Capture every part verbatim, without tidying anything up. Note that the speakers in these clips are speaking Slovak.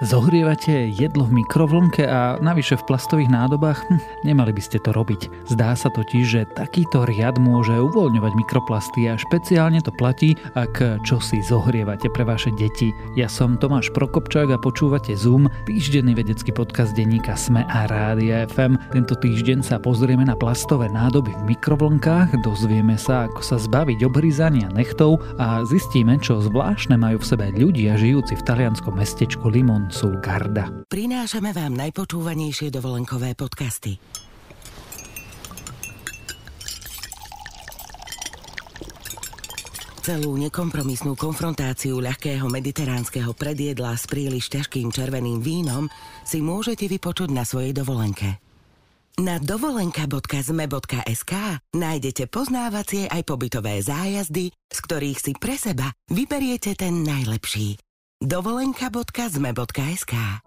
Zohrievate jedlo v mikrovlnke a navyše v plastových nádobách? Hm, nemali by ste to robiť. Zdá sa totiž, že takýto riad môže uvoľňovať mikroplasty a špeciálne to platí, ak čosi zohrievate pre vaše deti. Ja som Tomáš Prokopčák a počúvate Zoom, týždenný vedecký podcast denníka es em e a Rádia ef em. Tento týždeň sa pozrieme na plastové nádoby v mikrovlnkách, dozvieme sa, ako sa zbaviť obhryzania nechtov a zistíme, čo zvláštne majú v sebe ľudia žijúci v talianskom mestečku Limone sul Garda. Prinášame vám najpočúvanejšie dovolenkové podcasty. Celú nekompromisnú konfrontáciu ľahkého mediteránskeho predjedla s príliš ťažkým červeným vínom si môžete vypočuť na svojej dovolenke. Na dovolenka bodka zet em e bodka es ká nájdete poznávacie aj pobytové zájazdy, z ktorých si pre seba vyberiete ten najlepší. dovolenka bodka zet em e bodka es ká.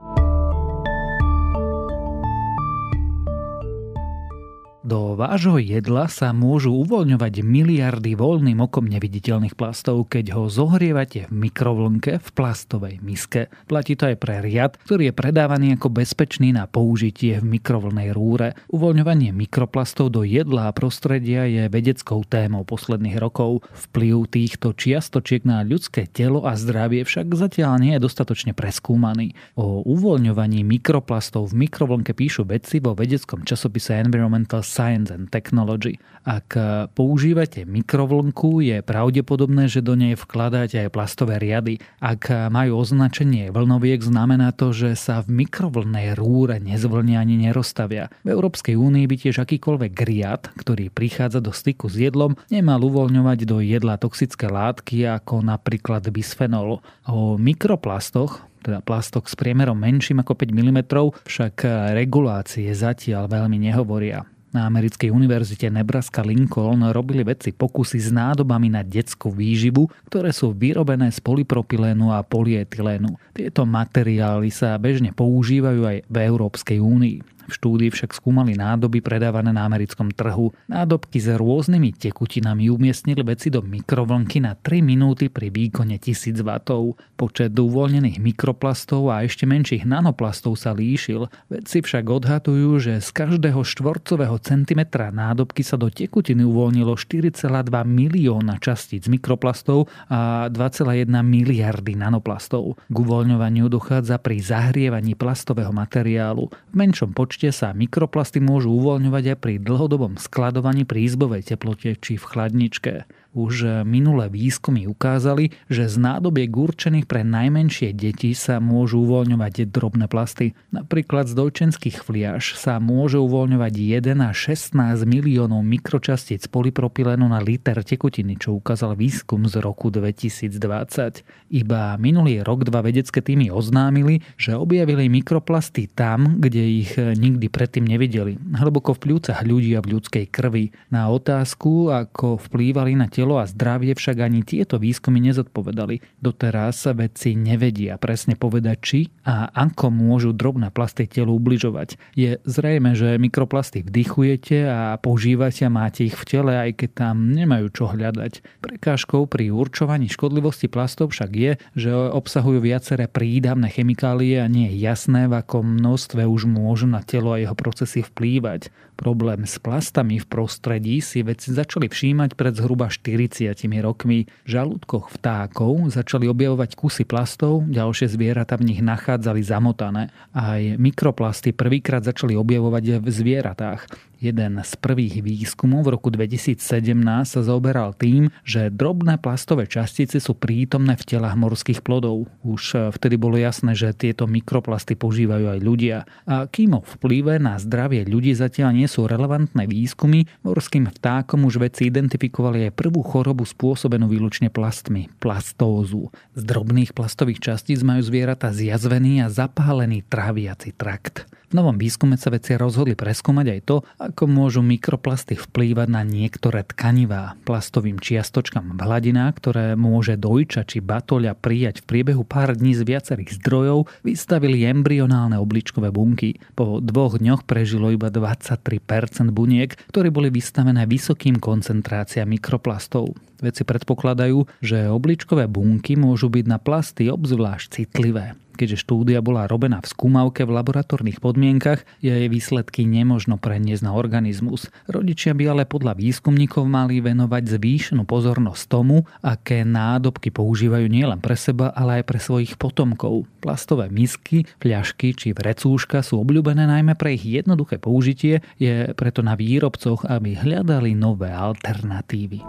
Do vášho jedla sa môžu uvoľňovať miliardy voľným okom neviditeľných plastov, keď ho zohrievate v mikrovlnke v plastovej miske. Platí to aj pre riad, ktorý je predávaný ako bezpečný na použitie v mikrovlnej rúre. Uvoľňovanie mikroplastov do jedla a prostredia je vedeckou témou posledných rokov. Vplyv týchto čiastočiek na ľudské telo a zdravie však zatiaľ nie je dostatočne preskúmaný. O uvoľňovaní mikroplastov v mikrovlnke píšu vedci vo vedeckom časopise Environmental Science and Technology. Ak používate mikrovlnku, je pravdepodobné, že do nej vkladáte aj plastové riady. Ak majú označenie vlnoviek, znamená to, že sa v mikrovlnnej rúre nezvlnia ani nerostavia. V Európskej únii by tiež akýkoľvek riad, ktorý prichádza do styku s jedlom, nemal uvoľňovať do jedla toxické látky ako napríklad bisfenol. O mikroplastoch, teda plastok s priemerom menším ako päť milimetrov, však regulácie zatiaľ veľmi nehovoria. Na americkej univerzite Nebraska-Lincoln robili vedci pokusy s nádobami na detskú výživu, ktoré sú vyrobené z polypropylénu a polyetylénu. Tieto materiály sa bežne používajú aj v Európskej únii. V štúdii však skúmali nádoby predávané na americkom trhu. Nádobky s rôznymi tekutinami umiestnili vedci do mikrovlnky na tri minúty pri výkone tisíc wattov. Počet uvoľnených mikroplastov a ešte menších nanoplastov sa líšil. Vedci však odhadujú, že z každého štvorcového centimetra nádobky sa do tekutiny uvoľnilo štyri celé dva milióna častíc mikroplastov a dva celé jedna miliardy nanoplastov. K uvoľňovaniu dochádza pri zahrievaní plastového materiálu. V menšom počte sa mikroplasty môžu uvoľňovať aj pri dlhodobom skladovaní pri izbovej teplote či v chladničke. Už minulé výskumy ukázali, že z nádobiek určených pre najmenšie deti sa môžu uvoľňovať drobné plasty. Napríklad z dojčenských fliaš sa môže uvoľňovať jeden až šestnásť miliónov mikročastíc polypropylenu na liter tekutiny, čo ukázal výskum z roku dvetisícdvadsať. Iba minulý rok dva vedecké týmy oznámili, že objavili mikroplasty tam, kde ich nikdy predtým nevideli. Hlboko v pľúcach ľudí a v ľudskej krvi. Na otázku, ako vplývali na telo a zdravie, však ani tieto výskumy nezodpovedali. Doteraz sa vedci nevedia presne povedať, či a ako môžu drobné plasty telu ubližovať. Je zrejme, že mikroplasty vdychujete a používate a máte ich v tele, aj keď tam nemajú čo hľadať. Prekážkou pri určovaní škodlivosti plastov však je, že obsahujú viaceré prídavné chemikálie a nie je jasné, v akom množstve už môžu na telo a jeho procesy vplývať. Problém s plastami v prostredí si vedci začali všímať pred zhruba štyridsiatimi rokmi. V žalúdkoch vtákov začali objavovať kusy plastov, ďalšie zvieratá v nich nachádzali zamotané. Aj mikroplasty prvýkrát začali objavovať v zvieratách. Jeden z prvých výskumov v roku dvetisícsedemnásť sa zaoberal tým, že drobné plastové častice sú prítomné v telách morských plodov. Už vtedy bolo jasné, že tieto mikroplasty používajú aj ľudia. A kým o vplyve na zdravie ľudí zatiaľ nie sú relevantné výskumy, morským vtákom už vedci identifikovali aj prvú chorobu spôsobenú výlučne plastmi – plastózu. Z drobných plastových častíc majú zvieratá zjazvený a zapálený tráviaci trakt. V novom výskume sa vedci rozhodli preskúmať aj to, ako môžu mikroplasty vplývať na niektoré tkanivá. Plastovým čiastočkám v hladinách, ktoré môže dojča či batoľa prijať v priebehu pár dní z viacerých zdrojov, vystavili embryonálne obličkové bunky. Po dvoch dňoch prežilo iba dvadsaťtri percent buniek, ktoré boli vystavené vysokým koncentráciám mikroplastov. Vedci predpokladajú, že obličkové bunky môžu byť na plasty obzvlášť citlivé. Keďže štúdia bola robená v skúmavke v laboratórnych podmienkach, je jej výsledky nemožno preniesť na organizmus. Rodičia by ale podľa výskumníkov mali venovať zvýšenú pozornosť tomu, aké nádobky používajú nielen pre seba, ale aj pre svojich potomkov. Plastové misky, fľašky či vrecúška sú obľúbené najmä pre ich jednoduché použitie, je preto na výrobcoch, aby hľadali nové alternatívy.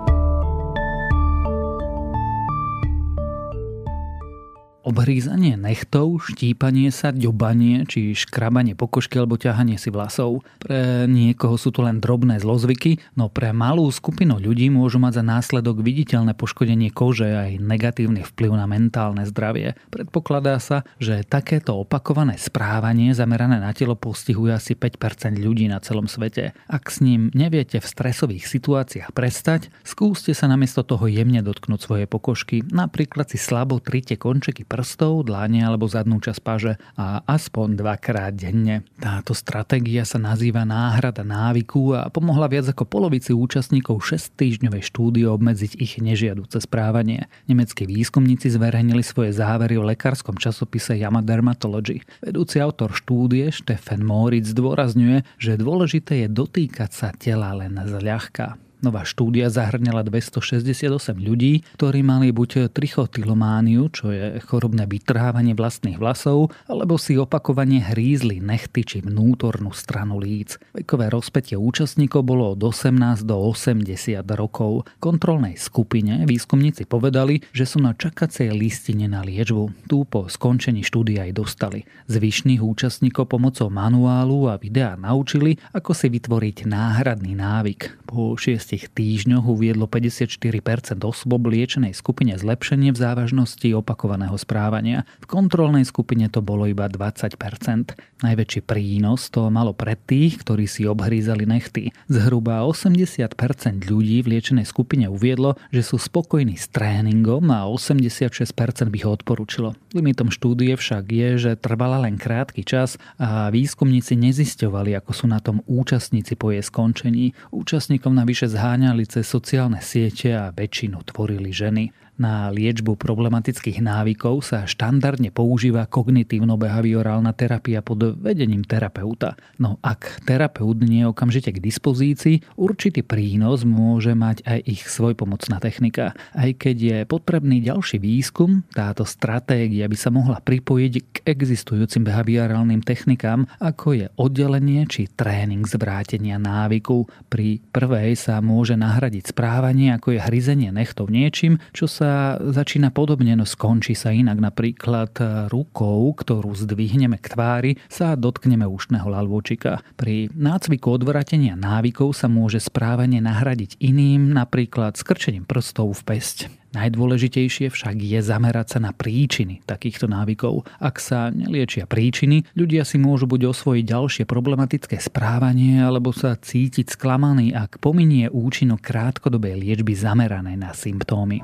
Obhrízanie nechtov, štípanie sa, ďobanie či škrabanie pokožky alebo ťahanie si vlasov. Pre niekoho sú to len drobné zlozvyky, no pre malú skupinu ľudí môžu mať za následok viditeľné poškodenie kože a aj negatívny vplyv na mentálne zdravie. Predpokladá sa, že takéto opakované správanie zamerané na telo postihuje asi päť percent ľudí na celom svete. Ak s ním neviete v stresových situáciách prestať, skúste sa namiesto toho jemne dotknúť svoje pokožky, napríklad si slabo trite končeky prstov, dlane alebo zadnú časť paže a aspoň dvakrát denne. Táto stratégia sa nazýva náhrada návyku a pomohla viac ako polovici účastníkov šesťtýždňovej štúdie obmedziť ich nežiaduce správanie. Nemeckí výskumníci zverejnili svoje závery v lekárskom časopise Jama Dermatology. Vedúci autor štúdie Steffen Moritz zdôrazňuje, že dôležité je dotýkať sa tela len zľahka. Nová štúdia zahrňala dvestošesťdesiatosem ľudí, ktorí mali buď trichotylomániu, čo je chorobné vytrhávanie vlastných vlasov, alebo si opakovane hrízli nechty či vnútornú stranu líc. Vekové rozpätie účastníkov bolo od osemnásť do osemdesiat rokov. V kontrolnej skupine výskumníci povedali, že sú na čakacej listine na liečbu. Tu po skončení štúdia aj dostali. Zvyšných účastníkov pomocou manuálu a videa naučili, ako si vytvoriť náhradný návyk. Po šiestich týždňoch uviedlo päťdesiatštyri percent osôb liečenej skupine zlepšenie v závažnosti opakovaného správania. V kontrolnej skupine to bolo iba dvadsať percent. Najväčší prínos to malo pre tých, ktorí si obhrízali nechty. Zhruba osemdesiat percent ľudí v liečenej skupine uviedlo, že sú spokojní s tréningom a osemdesiatšesť percent by ho odporúčilo. Limitom štúdie však je, že trvala len krátky čas a výskumníci nezisťovali, ako sú na tom účastníci po jej skončení. Účastníkom navyše zháňali cez sociálne siete a väčšinu tvorili ženy. Na liečbu problematických návykov sa štandardne používa kognitívno-behaviorálna terapia pod vedením terapeuta. No ak terapeut nie je okamžite k dispozícii, určitý prínos môže mať aj ich svojpomocná technika. Aj keď je potrebný ďalší výskum, táto stratégia by sa mohla pripojiť k existujúcim behaviorálnym technikám, ako je oddelenie či tréning zvrátenia návyku. Pri prvej sa môže nahradiť správanie, ako je hryzenie nechtov niečím, čo sa sa začína podobne, no skončí sa inak. Napríklad rukou, ktorú zdvihneme k tvári, sa dotkneme ušného lalvočika. Pri nácviku odvratenia návykov sa môže správanie nahradiť iným, napríklad skrčením prstov v päsť. Najdôležitejšie však je zamerať sa na príčiny takýchto návykov. Ak sa neliečia príčiny, ľudia si môžu buď osvojiť ďalšie problematické správanie, alebo sa cítiť sklamaný, ak pominie účinok krátkodobej liečby zameranej na symptómy.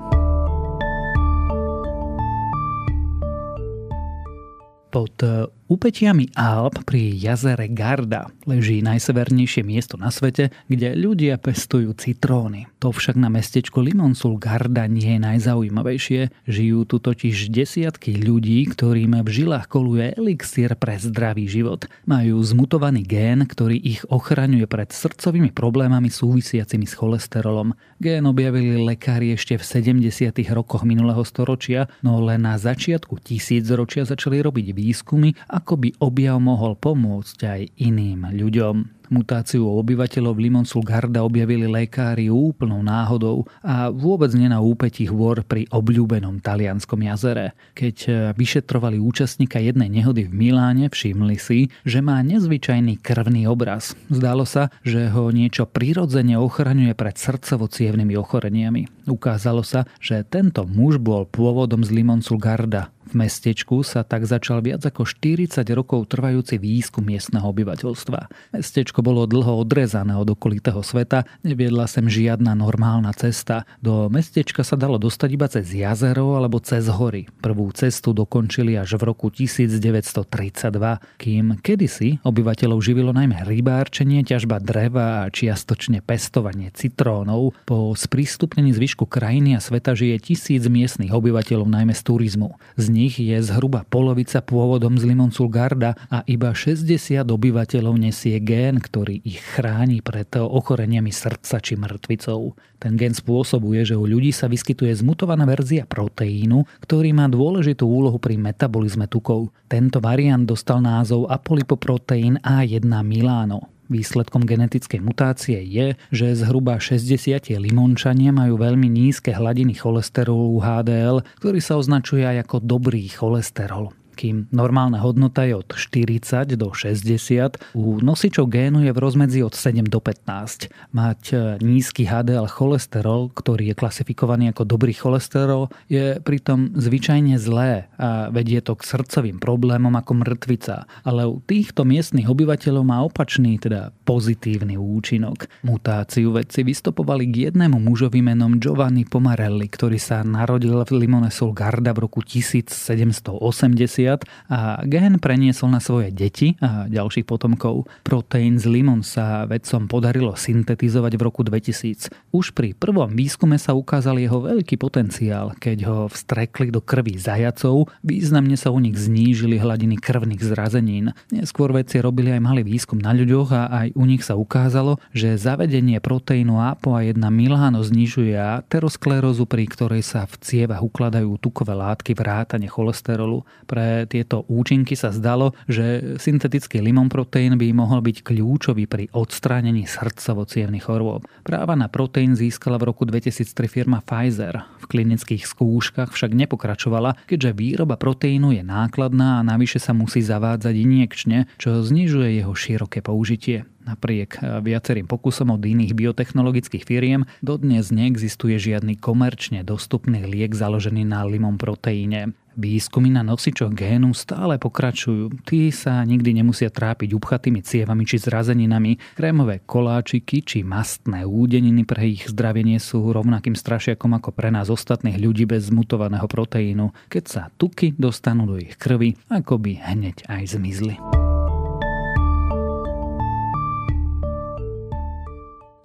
Pod úpetiami Alp pri jazere Garda leží najsevernejšie miesto na svete, kde ľudia pestujú citróny. To však na mestečku Limone sul Garda nie je najzaujímavejšie. Žijú tu totiž desiatky ľudí, ktorým v žilách koluje elixír pre zdravý život. Majú zmutovaný gén, ktorý ich ochraňuje pred srdcovými problémami súvisiacimi s cholesterolom. Gén objavili lekári ešte v sedemdesiatych rokoch minulého storočia, no len na začiatku tisícročia začali robiť výskumy, ako by objav mohol pomôcť aj iným ľuďom. Mutáciu obyvateľov Limone sul Garda objavili lekári úplnou náhodou a vôbec nie na úpetí hôr pri obľúbenom talianskom jazere. Keď vyšetrovali účastníka jednej nehody v Miláne, všimli si, že má nezvyčajný krvný obraz. Zdalo sa, že ho niečo prirodzene ochraňuje pred srdcovo-cievnymi ochoreniami. Ukázalo sa, že tento muž bol pôvodom z Limone sul Garda. V mestečku sa tak začal viac ako štyridsať rokov trvajúci výskum miestneho obyvateľstva. Mestečko bolo dlho odrezané od okolitého sveta, neviedla sem žiadna normálna cesta. Do mestečka sa dalo dostať iba cez jazero alebo cez hory. Prvú cestu dokončili až v roku devätnásť tridsaťdva, kým kedysi obyvateľov živilo najmä rybárčenie, ťažba dreva a čiastočne pestovanie citrónov. Po sprístupnení zvyšku krajiny a sveta žije tisíc miestnych obyvateľov najmä z turizmu. Z nich je zhruba polovica pôvodom z Limone sul Garda a iba šesťdesiat obyvateľov nesie gén, ktorý ich chráni pred ochoreniami srdca či mŕtvicou. Ten gén spôsobuje, že u ľudí sa vyskytuje zmutovaná verzia proteínu, ktorý má dôležitú úlohu pri metabolizme tukov. Tento variant dostal názov apolipoproteín á jedna Milano. Výsledkom genetickej mutácie je, že zhruba šesťdesiat limončania majú veľmi nízke hladiny cholesterolu há dé el, ktorý sa označuje aj ako dobrý cholesterol. Kým normálna hodnota je od štyridsať do šesťdesiat, u nosičov génu je v rozmedzi od sedem do pätnásť. Mať nízky há dé el cholesterol, ktorý je klasifikovaný ako dobrý cholesterol, je pritom zvyčajne zlé a vedie to k srdcovým problémom ako mŕtvica, ale u týchto miestnych obyvateľov má opačný, teda pozitívny účinok. Mutáciu vedci vystopovali k jednému mužovi menom Giovanni Pomarelli, ktorý sa narodil v Limone sul Garda v roku tisícsedemstoosemdesiat a gén preniesol na svoje deti a ďalších potomkov. Proteín z limon sa vedcom podarilo syntetizovať v roku dvetisíc. Už pri prvom výskume sa ukázal jeho veľký potenciál, keď ho vstrekli do krvi zajacov, významne sa u nich znížili hladiny krvných zrazenín. Neskôr vedci robili aj malý výskum na ľuďoch a aj u nich sa ukázalo, že zavedenie proteínu Apo á jedna Milano znižuje aterosklerózu, pri ktorej sa v cievach ukladajú tukové látky vrátane cholesterolu. Pre tieto účinky sa zdalo, že syntetický limonproteín by mohol byť kľúčový pri odstránení srdcovo-cievnych chorôb. Práva na proteín získala v roku dvetisíctri firma Pfizer. V klinických skúškach však nepokračovala, keďže výroba proteínu je nákladná a navyše sa musí zavádzať injekčne, čo znižuje jeho široké použitie. Napriek viacerým pokusom od iných biotechnologických firiem dodnes neexistuje žiadny komerčne dostupný liek založený na limonproteíne. Výskumy na nosičoch génu stále pokračujú. Tí sa nikdy nemusia trápiť upchatými cievami či zrazeninami. Krémové koláčiky či mastné údeniny pre ich zdravie sú rovnakým strašiakom ako pre nás ostatných ľudí bez zmutovaného proteínu. Keď sa tuky dostanú do ich krvi, akoby hneď aj zmizli.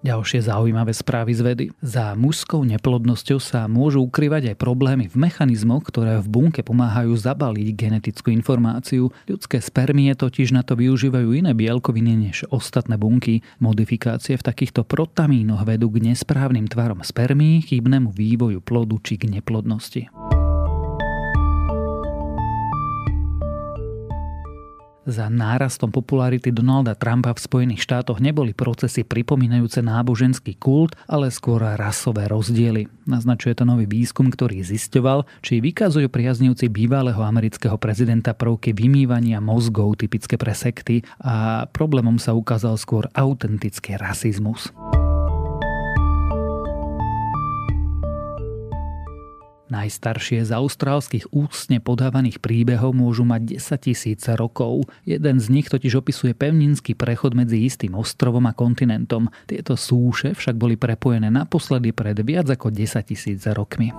Ďalšie zaujímavé správy z vedy. Za mužskou neplodnosťou sa môžu ukrývať aj problémy v mechanizmoch, ktoré v bunke pomáhajú zabaliť genetickú informáciu. Ľudské spermie totiž na to využívajú iné bielkoviny než ostatné bunky. Modifikácie v takýchto protamínoch vedú k nesprávnym tvarom spermí, chybnému vývoju plodu či k neplodnosti. Za nárastom popularity Donalda Trumpa v Spojených štátoch neboli procesy pripomínajúce náboženský kult, ale skôr rasové rozdiely. Naznačuje to nový výskum, ktorý zisťoval, či vykazujú priaznivci bývalého amerického prezidenta prvky vymývania mozgov typické pre sekty a problémom sa ukázal skôr autentický rasizmus. Najstaršie z austrálskych ústne podávaných príbehov môžu mať desaťtisíc rokov. Jeden z nich totiž opisuje pevninský prechod medzi istým ostrovom a kontinentom. Tieto súše však boli prepojené naposledy pred viac ako desaťtisíc rokmi.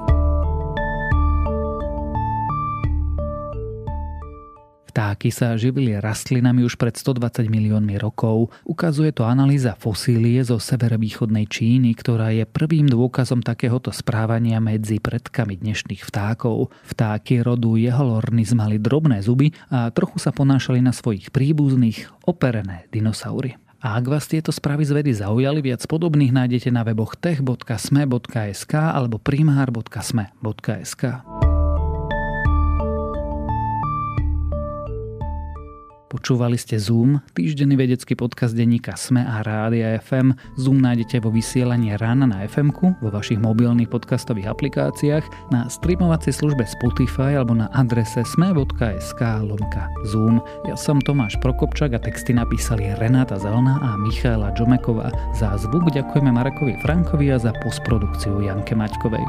Vtáky sa živili rastlinami už pred stodvadsať miliónmi rokov. Ukazuje to analýza fosílie zo severovýchodnej Číny, ktorá je prvým dôkazom takéhoto správania medzi predkami dnešných vtákov. Vtáky rodu Jeholornis mali drobné zuby a trochu sa ponášali na svojich príbuzných operené dinosaury. A ak vás tieto správy z vedy zaujali, viac podobných nájdete na weboch tech bodka es em e bodka es ká alebo primár bodka es em e bodka es ká. Počúvali ste Zoom, týždenný vedecký podcast denníka es em e a Rádia ef em. Zoom nájdete vo vysielaní rána na ef emku, vo vašich mobilných podcastových aplikáciách, na streamovacej službe Spotify alebo na adrese es em e bodka es ká lomka zoom. Ja som Tomáš Prokopčák a texty napísali Renáta Zelná a Michala Džomeková. Za zvuk ďakujeme Marekovi Frankovi a za postprodukciu Janke Maťkovej.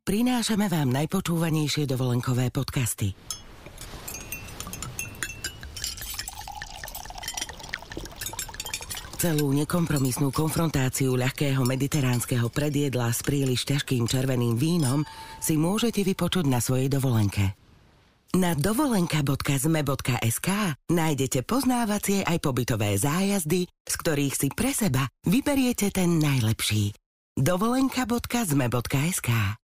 Prinášame vám najpočúvanejšie dovolenkové podcasty. Celú nekompromisnú konfrontáciu ľahkého mediteránskeho predjedla s príliš ťažkým červeným vínom si môžete vypočuť na svojej dovolenke. Na dovolenka bodka es em e bodka es ká nájdete poznávacie aj pobytové zájazdy, z ktorých si pre seba vyberiete ten najlepší. dovolenka bodka zme bodka es ká